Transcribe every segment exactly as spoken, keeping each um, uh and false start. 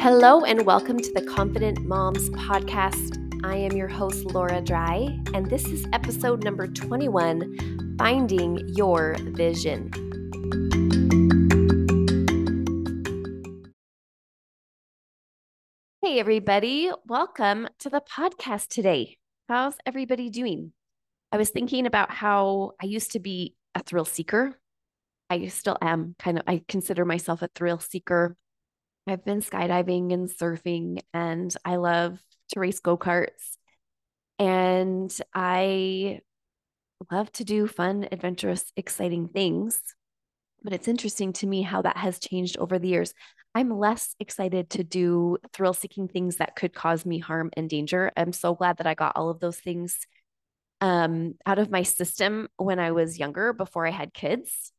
Hello and welcome to the Confident Moms podcast. I am your host, Laura Dry, and this is episode number twenty-one, Finding Your Vision. Hey everybody, welcome to the podcast today. How's everybody doing? I was thinking about how I used to be a thrill seeker. I still am kind of, I consider myself a thrill seeker. I've been skydiving and surfing, and I love to race go-karts, and I love to do fun, adventurous, exciting things. But it's interesting to me how that has changed over the years. I'm less excited to do thrill-seeking things that could cause me harm and danger. I'm so glad that I got all of those things um, out of my system when I was younger, before I had kids.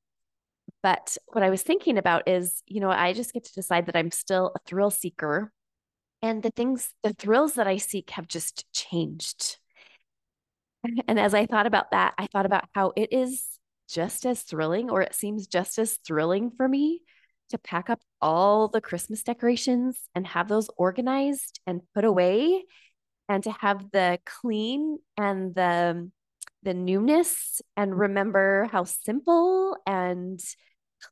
But what I was thinking about is, you know, I just get to decide that I'm still a thrill seeker, and the things, the thrills that I seek have just changed. And as I thought about that, I thought about how it is just as thrilling, or it seems just as thrilling for me to pack up all the Christmas decorations and have those organized and put away, and to have the clean and the, the newness, and remember how simple and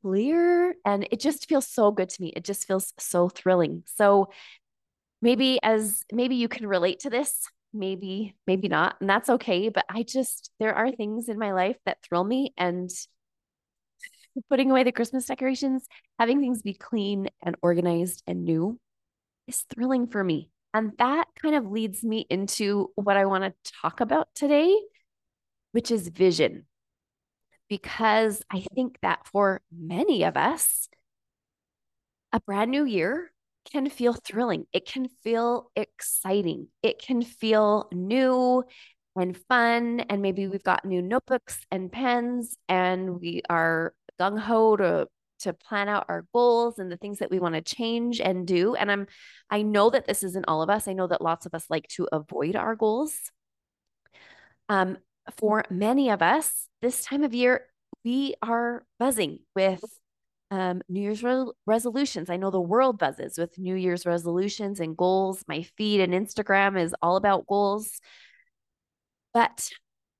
clear, and it just feels so good to me. It just feels so thrilling. So maybe as maybe you can relate to this, maybe, maybe not, and that's okay. But I just, there are things in my life that thrill me, and putting away the Christmas decorations, having things be clean and organized and new is thrilling for me. And that kind of leads me into what I want to talk about today, which is vision. Because I think that for many of us, a brand new year can feel thrilling. It can feel exciting. It can feel new and fun. And maybe we've got new notebooks and pens, and we are gung-ho to, to plan out our goals and the things that we want to change and do. And I'm, I know that this isn't all of us. I know that lots of us like to avoid our goals. Um, For many of us, this time of year, we are buzzing with um, New Year's re- resolutions. I know the world buzzes with New Year's resolutions and goals. My feed and Instagram is all about goals. But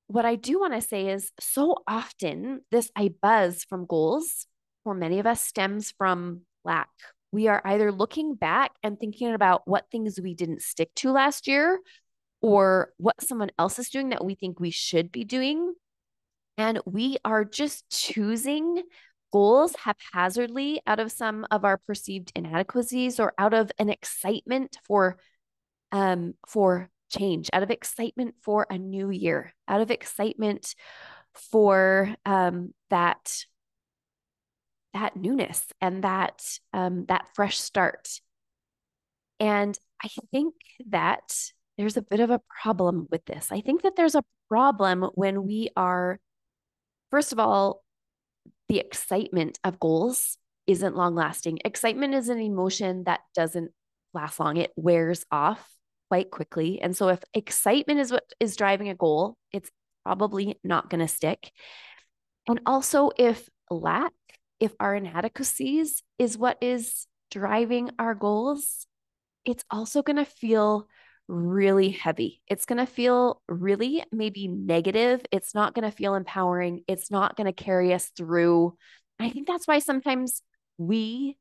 what I do want to say is, so often this I buzz from goals for many of us stems from lack. We are either looking back and thinking about what things we didn't stick to last year, or what someone else is doing that we think we should be doing. And we are just choosing goals haphazardly out of some of our perceived inadequacies, or out of an excitement for, um, for change, out of excitement for a new year, out of excitement for um, that, that newness and that, um, that fresh start. And I think that there's a bit of a problem with this. I think that there's a problem when we are, first of all, the excitement of goals isn't long lasting. Excitement is an emotion that doesn't last long. It wears off quite quickly. And so if excitement is what is driving a goal, it's probably not going to stick. And also if lack, if our inadequacies is what is driving our goals, it's also going to feel really heavy. It's going to feel really maybe negative. It's not going to feel empowering. It's not going to carry us through. I think that's why sometimes we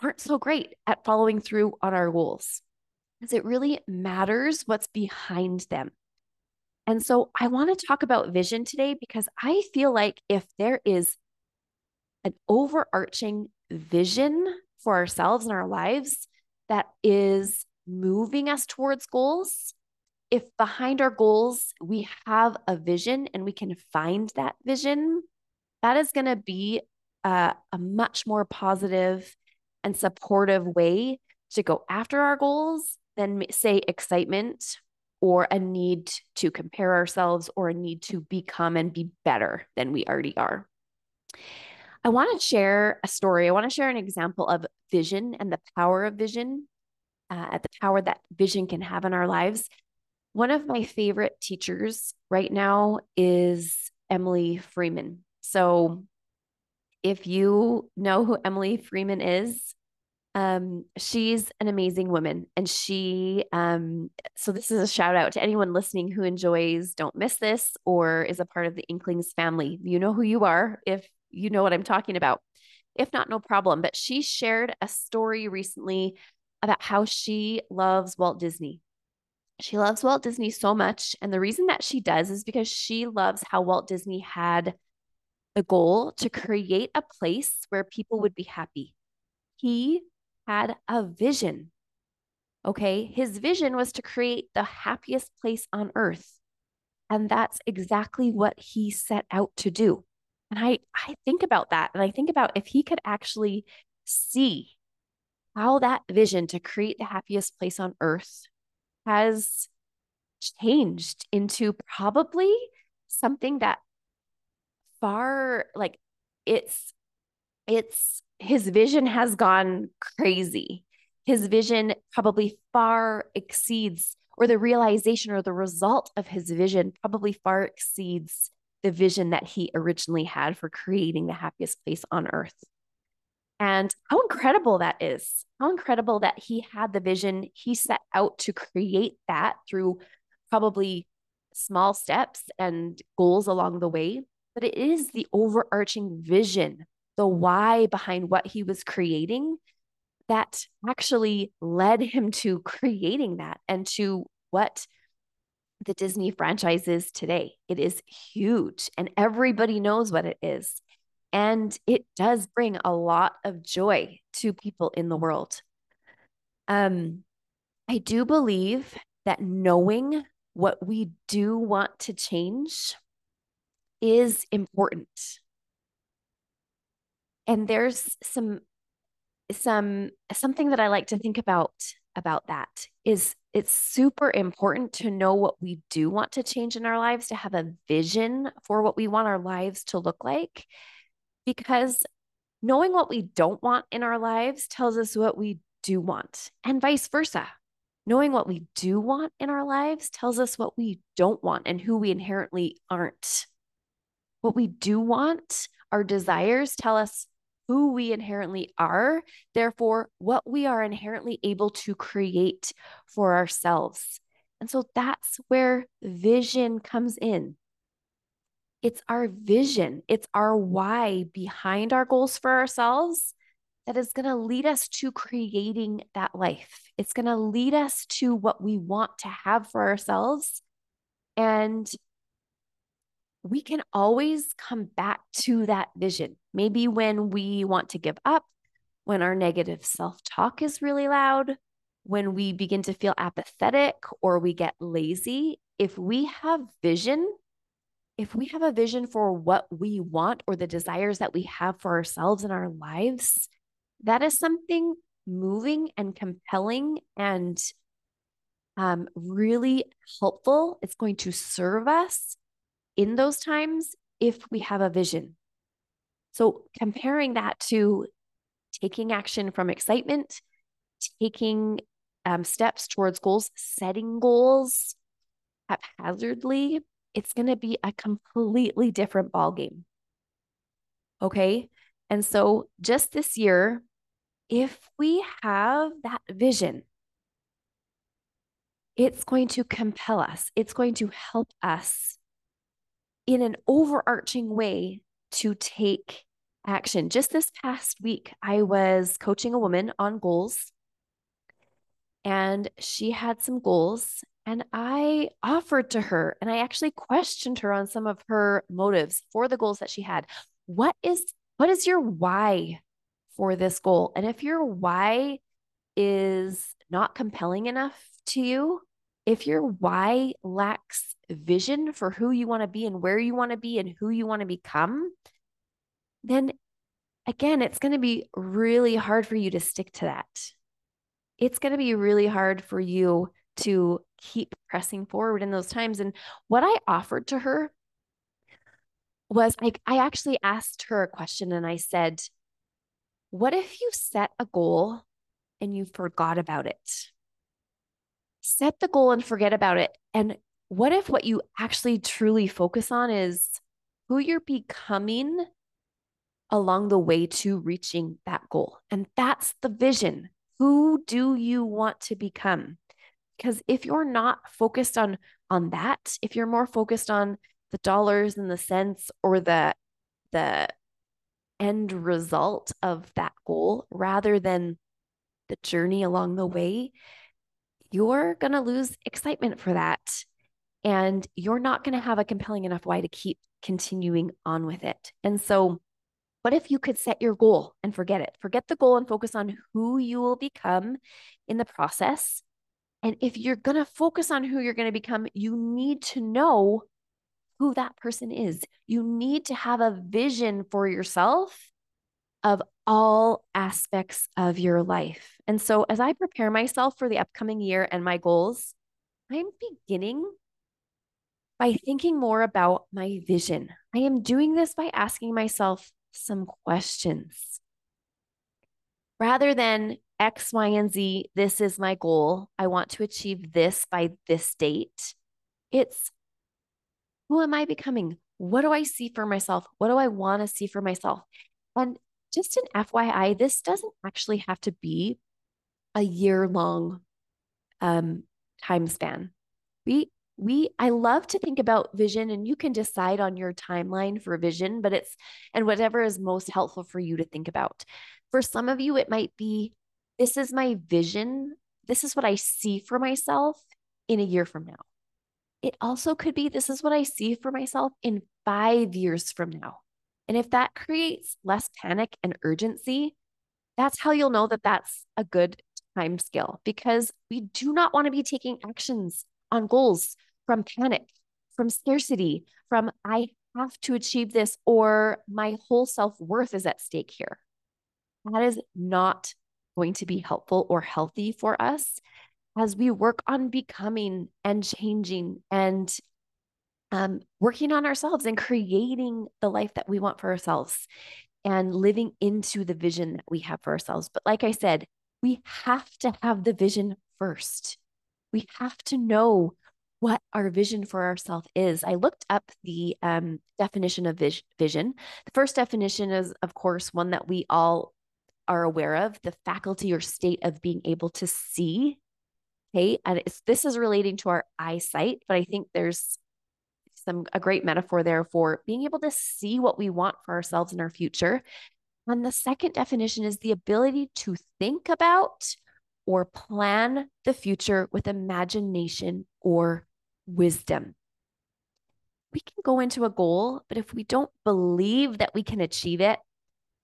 aren't so great at following through on our goals, because it really matters what's behind them. And so I want to talk about vision today, because I feel like if there is an overarching vision for ourselves and our lives that is moving us towards goals, if behind our goals we have a vision and we can find that vision, that is going to be a, a much more positive and supportive way to go after our goals than, say, excitement or a need to compare ourselves or a need to become and be better than we already are. I want to share a story. I want to share an example of vision and the power of vision. Uh, at the power that vision can have in our lives. One of my favorite teachers right now is Emily Freeman. So if you know who Emily Freeman is, Um, she's an amazing woman, and she, um, so this is a shout out to anyone listening who enjoys Don't Miss This or is a part of the Inklings family. You know who you are if you know what I'm talking about. If not, no problem. But she shared a story recently about how she loves Walt Disney. She loves Walt Disney so much. And the reason that she does is because she loves how Walt Disney had the goal to create a place where people would be happy. He had a vision. Okay. His vision was to create the happiest place on earth. And that's exactly what he set out to do. And I, I think about that. And I think about if he could actually see how that vision to create the happiest place on earth has changed into probably something that far, like it's, it's, his vision has gone crazy. His vision probably far exceeds, or the realization or the result of his vision probably far exceeds the vision that he originally had for creating the happiest place on earth. And how incredible that is. How incredible that he had the vision. He set out to create that through probably small steps and goals along the way, but it is the overarching vision, the why behind what he was creating, that actually led him to creating that and to what the Disney franchise is today. It is huge and everybody knows what it is. And it does bring a lot of joy to people in the world. Um, I do believe that knowing what we do want to change is important. And there's some, some, something that I like to think about, about that is it's super important to know what we do want to change in our lives, to have a vision for what we want our lives to look like, because knowing what we don't want in our lives tells us what we do want, and vice versa. Knowing what we do want in our lives tells us what we don't want and who we inherently aren't. What we do want, our desires tell us who we inherently are, therefore what we are inherently able to create for ourselves. And so that's where vision comes in. It's our vision. It's our why behind our goals for ourselves that is going to lead us to creating that life. It's going to lead us to what we want to have for ourselves. And we can always come back to that vision. Maybe when we want to give up, when our negative self-talk is really loud, when we begin to feel apathetic or we get lazy, if we have vision, if we have a vision for what we want or the desires that we have for ourselves in our lives, that is something moving and compelling and um, really helpful. It's going to serve us in those times if we have a vision. So comparing that to taking action from excitement, taking um, steps towards goals, setting goals haphazardly, it's going to be a completely different ballgame. Okay. And so just this year, if we have that vision, it's going to compel us. It's going to help us in an overarching way to take action. Just this past week, I was coaching a woman on goals, and she had some goals, and I offered to her, and I actually questioned her on some of her motives for the goals that she had. What is, what is your why for this goal? And if your why is not compelling enough to you, if your why lacks vision for who you want to be and where you want to be and who you want to become, then again, it's going to be really hard for you to stick to that. It's going to be really hard for you to keep pressing forward in those times. And what I offered to her was I, I actually asked her a question, and I said, what if you set a goal and you forgot about it? Set the goal and forget about it. And what if what you actually truly focus on is who you're becoming along the way to reaching that goal. And that's the vision. Who do you want to become? Because if you're not focused on, on that, if you're more focused on the dollars and the cents or the, the end result of that goal, rather than the journey along the way, you're going to lose excitement for that. And you're not going to have a compelling enough why to keep continuing on with it. And so what if you could set your goal and forget it? Forget the goal and focus on who you will become in the process. And if you're going to focus on who you're going to become, you need to know who that person is. You need to have a vision for yourself of all aspects of your life. And so as I prepare myself for the upcoming year and my goals, I'm beginning by thinking more about my vision. I am doing this by asking myself some questions. Rather than X, Y, and Z, this is my goal. I want to achieve this by this date. It's who am I becoming? What do I see for myself? What do I want to see for myself? And just an F Y I, this doesn't actually have to be a year-long um, time span. We We, I love to think about vision, and you can decide on your timeline for vision, but it's, and whatever is most helpful for you to think about. For some of you, it might be, this is my vision. This is what I see for myself in a year from now. It also could be, this is what I see for myself in five years from now. And if that creates less panic and urgency, that's how you'll know that that's a good time scale, because we do not want to be taking actions on goals from panic, from scarcity, from I have to achieve this or my whole self-worth is at stake here. That is not going to be helpful or healthy for us as we work on becoming and changing and um, working on ourselves and creating the life that we want for ourselves and living into the vision that we have for ourselves. But like I said, we have to have the vision first. We have to know what our vision for ourselves is. I looked up the um, definition of vis- vision. The first definition is, of course, one that we all are aware of, the faculty or state of being able to see. Okay, and it's, this is relating to our eyesight, but I think there's some a great metaphor there for being able to see what we want for ourselves in our future. And the second definition is the ability to think about or plan the future with imagination or wisdom. We can go into a goal, but if we don't believe that we can achieve it,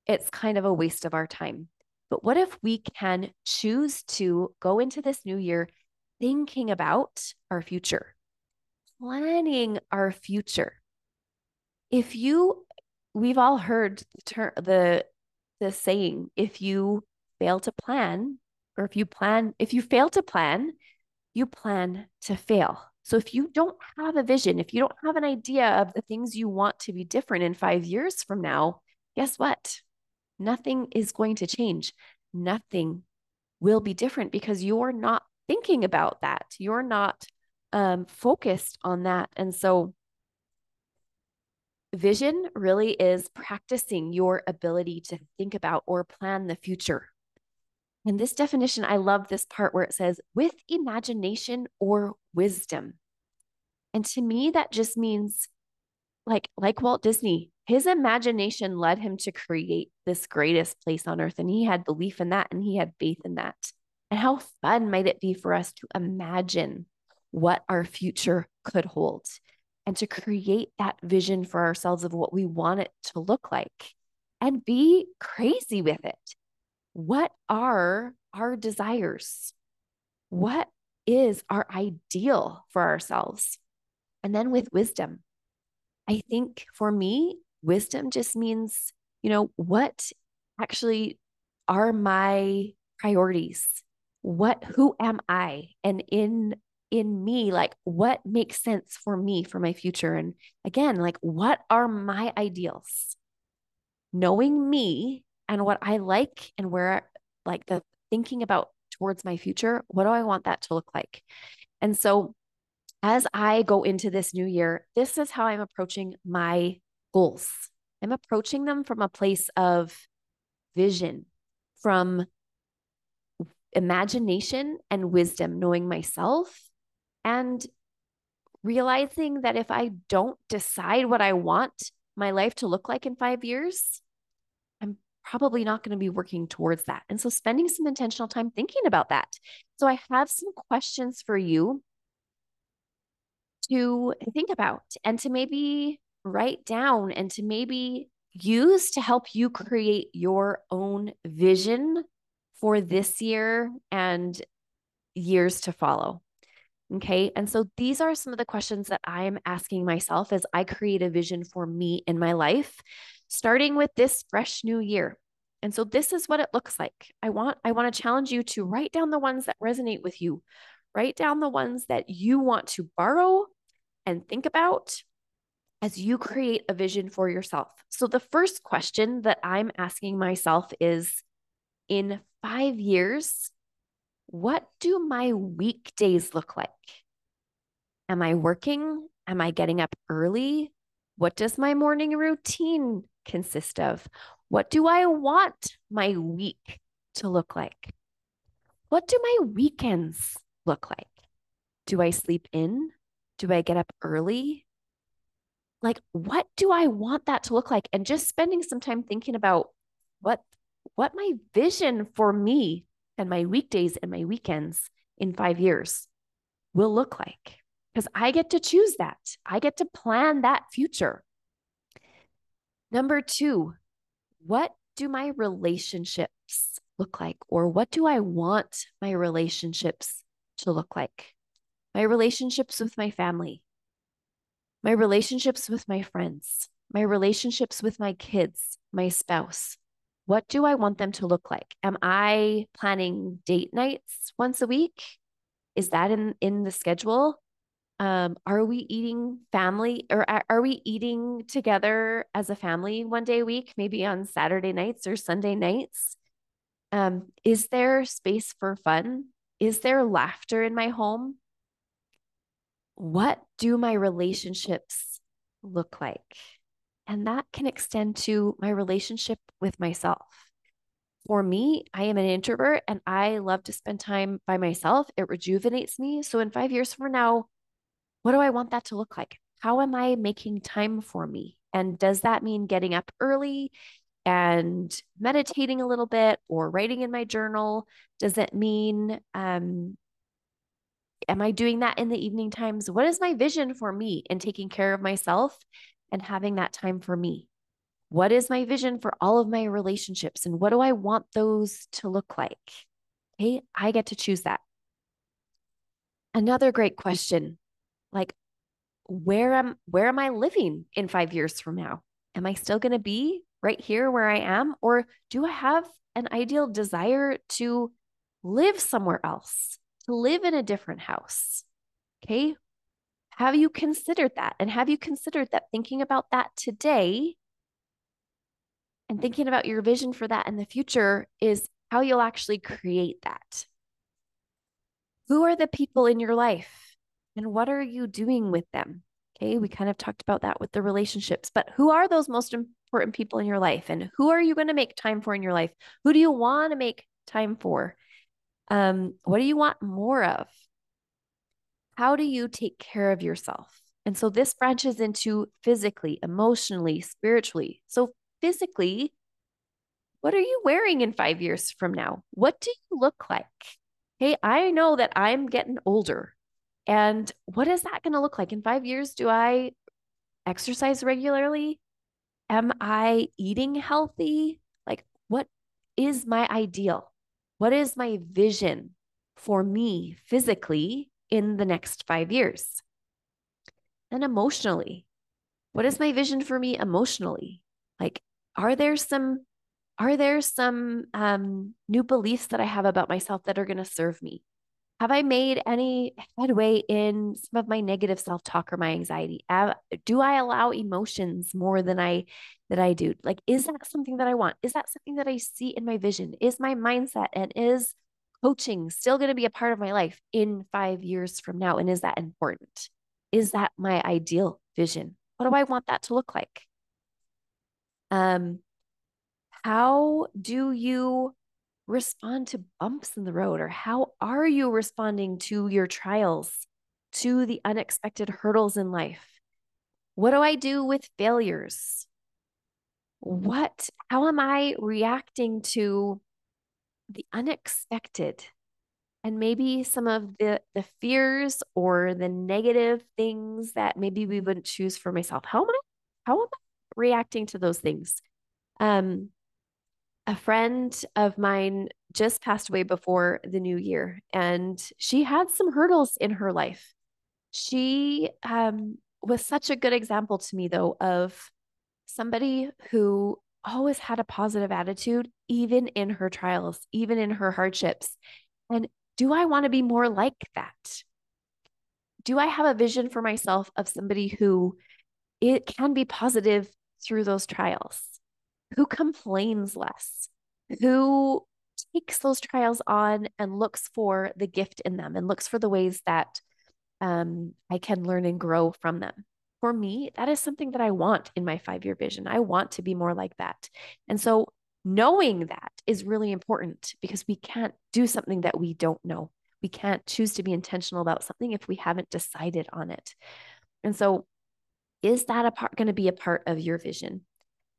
it's kind of a waste of our time. But what if we can choose to go into this new year thinking about our future, planning our future? If you, we've all heard the ter- the, the saying, if you fail to plan, or if you plan, if you fail to plan, you plan to fail. So if you don't have a vision, if you don't have an idea of the things you want to be different in five years from now, guess what? Nothing is going to change. Nothing will be different because you're not thinking about that. You're not um, focused on that. And so vision really is practicing your ability to think about or plan the future. And this definition, I love this part where it says, with imagination or wisdom. And to me, that just means like, like Walt Disney, his imagination led him to create this greatest place on earth. And he had belief in that and he had faith in that. And how fun might it be for us to imagine what our future could hold and to create that vision for ourselves of what we want it to look like and be crazy with it. What are our desires? What is our ideal for ourselves? And then with wisdom, I think for me, wisdom just means, you know, what actually are my priorities? What, who am I? And in, in me, like what makes sense for me for my future? And again, like what are my ideals? Knowing me, and what I like and where, like the thinking about towards my future, what do I want that to look like? And so as I go into this new year, this is how I'm approaching my goals. I'm approaching them from a place of vision, from imagination and wisdom, knowing myself and realizing that if I don't decide what I want my life to look like in five years, I'm probably not going to be working towards that. And so spending some intentional time thinking about that. So I have some questions for you to think about and to maybe write down and to maybe use to help you create your own vision for this year and years to follow. Okay. And so these are some of the questions that I'm asking myself as I create a vision for me in my life, starting with this fresh new year. And so this is what it looks like. I want, I want to challenge you to write down the ones that resonate with you, write down the ones that you want to borrow and think about as you create a vision for yourself. So the first question that I'm asking myself is, in five years, what do my weekdays look like? Am I working? Am I getting up early? What does my morning routine consist of? What do I want my week to look like? What do my weekends look like? Do I sleep in? Do I get up early? Like, what do I want that to look like? And just spending some time thinking about what, what my vision for me and my weekdays and my weekends in five years will look like, because I get to choose that. I get to plan that future. Number two, what do my relationships look like? Or what do I want my relationships to look like? My relationships with my family, my relationships with my friends, my relationships with my kids, my spouse. What do I want them to look like? Am I planning date nights once a week? Is that in, in the schedule? Um, are we eating family or are, are we eating together as a family one day a week, maybe on Saturday nights or Sunday nights? Um, is there space for fun? Is there laughter in my home? What do my relationships look like? And that can extend to my relationship with myself. For me, I am an introvert and I love to spend time by myself. It rejuvenates me. So in five years from now, what do I want that to look like? How am I making time for me? And does that mean getting up early and meditating a little bit or writing in my journal? Does it mean, um, am I doing that in the evening times? What is my vision for me in taking care of myself and having that time for me? What is my vision for all of my relationships? And what do I want those to look like? Okay, I get to choose that. Another great question, like where am, where am I living in five years from now? Am I still going to be right here where I am? Or do I have an ideal desire to live somewhere else, to live in a different house? Okay. Have you considered that? And have you considered that thinking about that today and thinking about your vision for that in the future is how you'll actually create that? Who are the people in your life and what are you doing with them? Okay, we kind of talked about that with the relationships, but who are those most important people in your life and who are you going to make time for in your life? Who do you want to make time for? Um, what do you want more of? How do you take care of yourself? And so this branches into physically, emotionally, spiritually. So physically, what are you wearing in five years from now? What do you look like? Hey, I know that I'm getting older. And what is that going to look like? In five years, do I exercise regularly? Am I eating healthy? Like, what is my ideal? What is my vision for me physically in the next five years? And emotionally, what is my vision for me emotionally? Like, are there some, are there some um, new beliefs that I have about myself that are going to serve me? Have I made any headway in some of my negative self-talk or my anxiety? Do I allow emotions more than I, that I do? Like, is that something that I want? Is that something that I see in my vision? Is my mindset and is coaching still going to be a part of my life in five years from now? And is that important? Is that my ideal vision? What do I want that to look like? Um, how do you respond to bumps in the road, or how are you responding to your trials, to the unexpected hurdles in life? What do I do with failures? What, how am I reacting to the unexpected and maybe some of the, the fears or the negative things that maybe we wouldn't choose for myself? How am I, how am I reacting to those things? Um, a friend of mine just passed away before the new year, and she had some hurdles in her life. She, um, was such a good example to me though, of somebody who always had a positive attitude, even in her trials, even in her hardships. And do I want to be more like that? Do I have a vision for myself of somebody who it can be positive through those trials, who complains less, who takes those trials on and looks for the gift in them and looks for the ways that um, I can learn and grow from them? For me, that is something that I want in my five-year vision. I want to be more like that. And so knowing that is really important, because we can't do something that we don't know. We can't choose to be intentional about something if we haven't decided on it. And so is that a part going to be a part of your vision?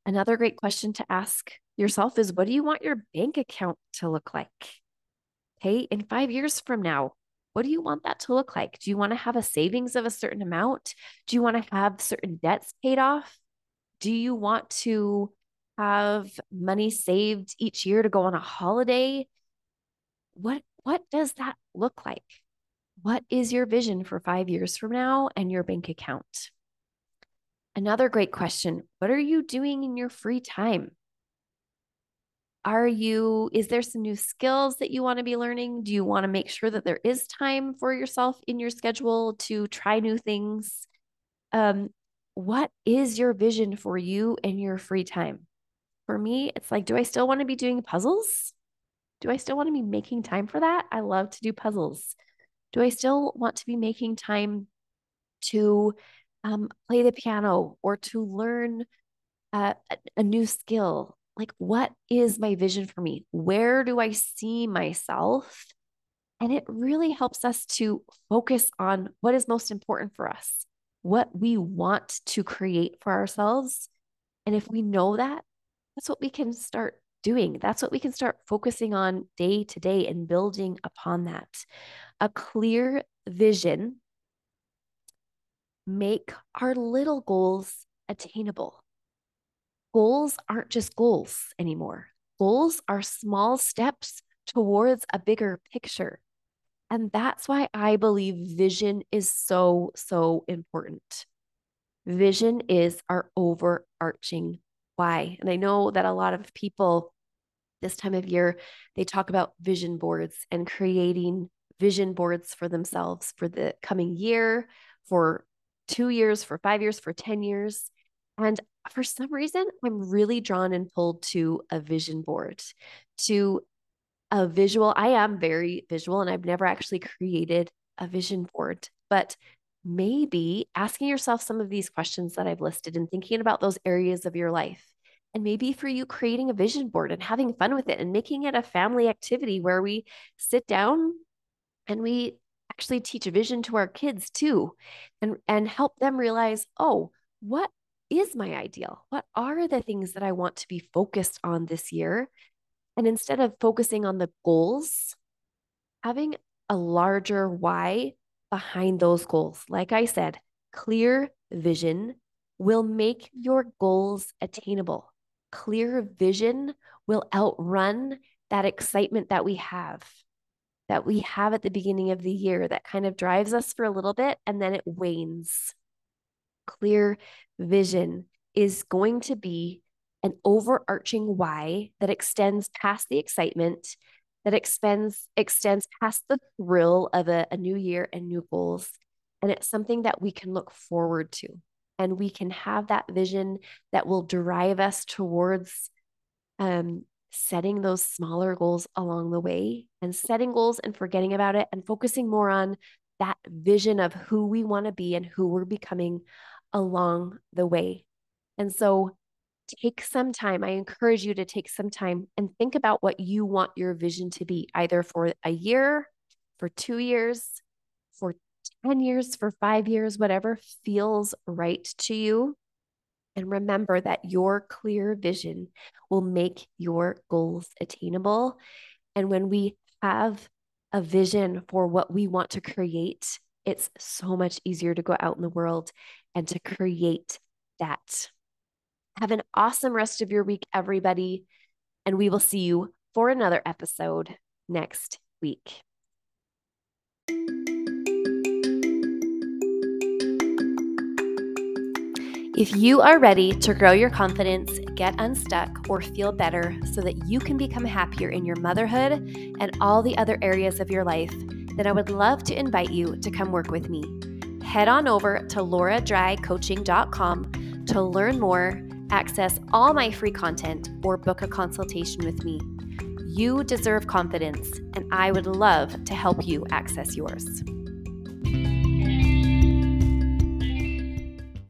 Another great question to ask yourself is, what do you want your bank account to look like? Okay, in five years from now, what do you want that to look like? Do you want to have a savings of a certain amount? Do you want to have certain debts paid off? Do you want to have money saved each year to go on a holiday? What, what does that look like? What is your vision for five years from now and your bank account? Another great question. What are you doing in your free time? Are you, is there some new skills that you want to be learning? Do you want to make sure that there is time for yourself in your schedule to try new things? Um, what is your vision for you in your free time? For me, it's like, do I still want to be doing puzzles? Do I still want to be making time for that? I love to do puzzles. Do I still want to be making time to um, play the piano or to learn uh, a, a new skill? Like, what is my vision for me? Where do I see myself? And it really helps us to focus on what is most important for us, what we want to create for ourselves. And if we know that, that's what we can start doing. That's what we can start focusing on day to day and building upon that. A clear vision makes our little goals attainable. Goals aren't just goals anymore. Goals are small steps towards a bigger picture. And that's why I believe vision is so, so important. Vision is our overarching why. And I know that a lot of people this time of year, they talk about vision boards and creating vision boards for themselves for the coming year, for two years, for five years, for ten years. And for some reason, I'm really drawn and pulled to a vision board, to a visual. I am very visual, and I've never actually created a vision board, but maybe asking yourself some of these questions that I've listed and thinking about those areas of your life. And maybe for you, creating a vision board and having fun with it and making it a family activity where we sit down and we actually teach a vision to our kids too, and, and help them realize, oh, what is my ideal? What are the things that I want to be focused on this year? And instead of focusing on the goals, having a larger why behind those goals. Like I said, clear vision will make your goals attainable. Clear vision will outrun that excitement that we have, that we have at the beginning of the year that kind of drives us for a little bit and then it wanes. Clear vision is going to be an overarching why that extends past the excitement, that extends, extends past the thrill of a, a new year and new goals. And it's something that we can look forward to. And we can have that vision that will drive us towards um, setting those smaller goals along the way, and setting goals and forgetting about it and focusing more on that vision of who we want to be and who we're becoming along the way. And so take some time. I encourage you to take some time and think about what you want your vision to be, either for a year, for two years, for ten years, for five years, whatever feels right to you. And remember that your clear vision will make your goals attainable. And when we have a vision for what we want to create, it's so much easier to go out in the world and to create that. Have an awesome rest of your week, everybody. And we will see you for another episode next week. If you are ready to grow your confidence, get unstuck, or feel better so that you can become happier in your motherhood and all the other areas of your life, then I would love to invite you to come work with me. Head on over to laura dry coaching dot com to learn more, access all my free content, or book a consultation with me. You deserve confidence, and I would love to help you access yours.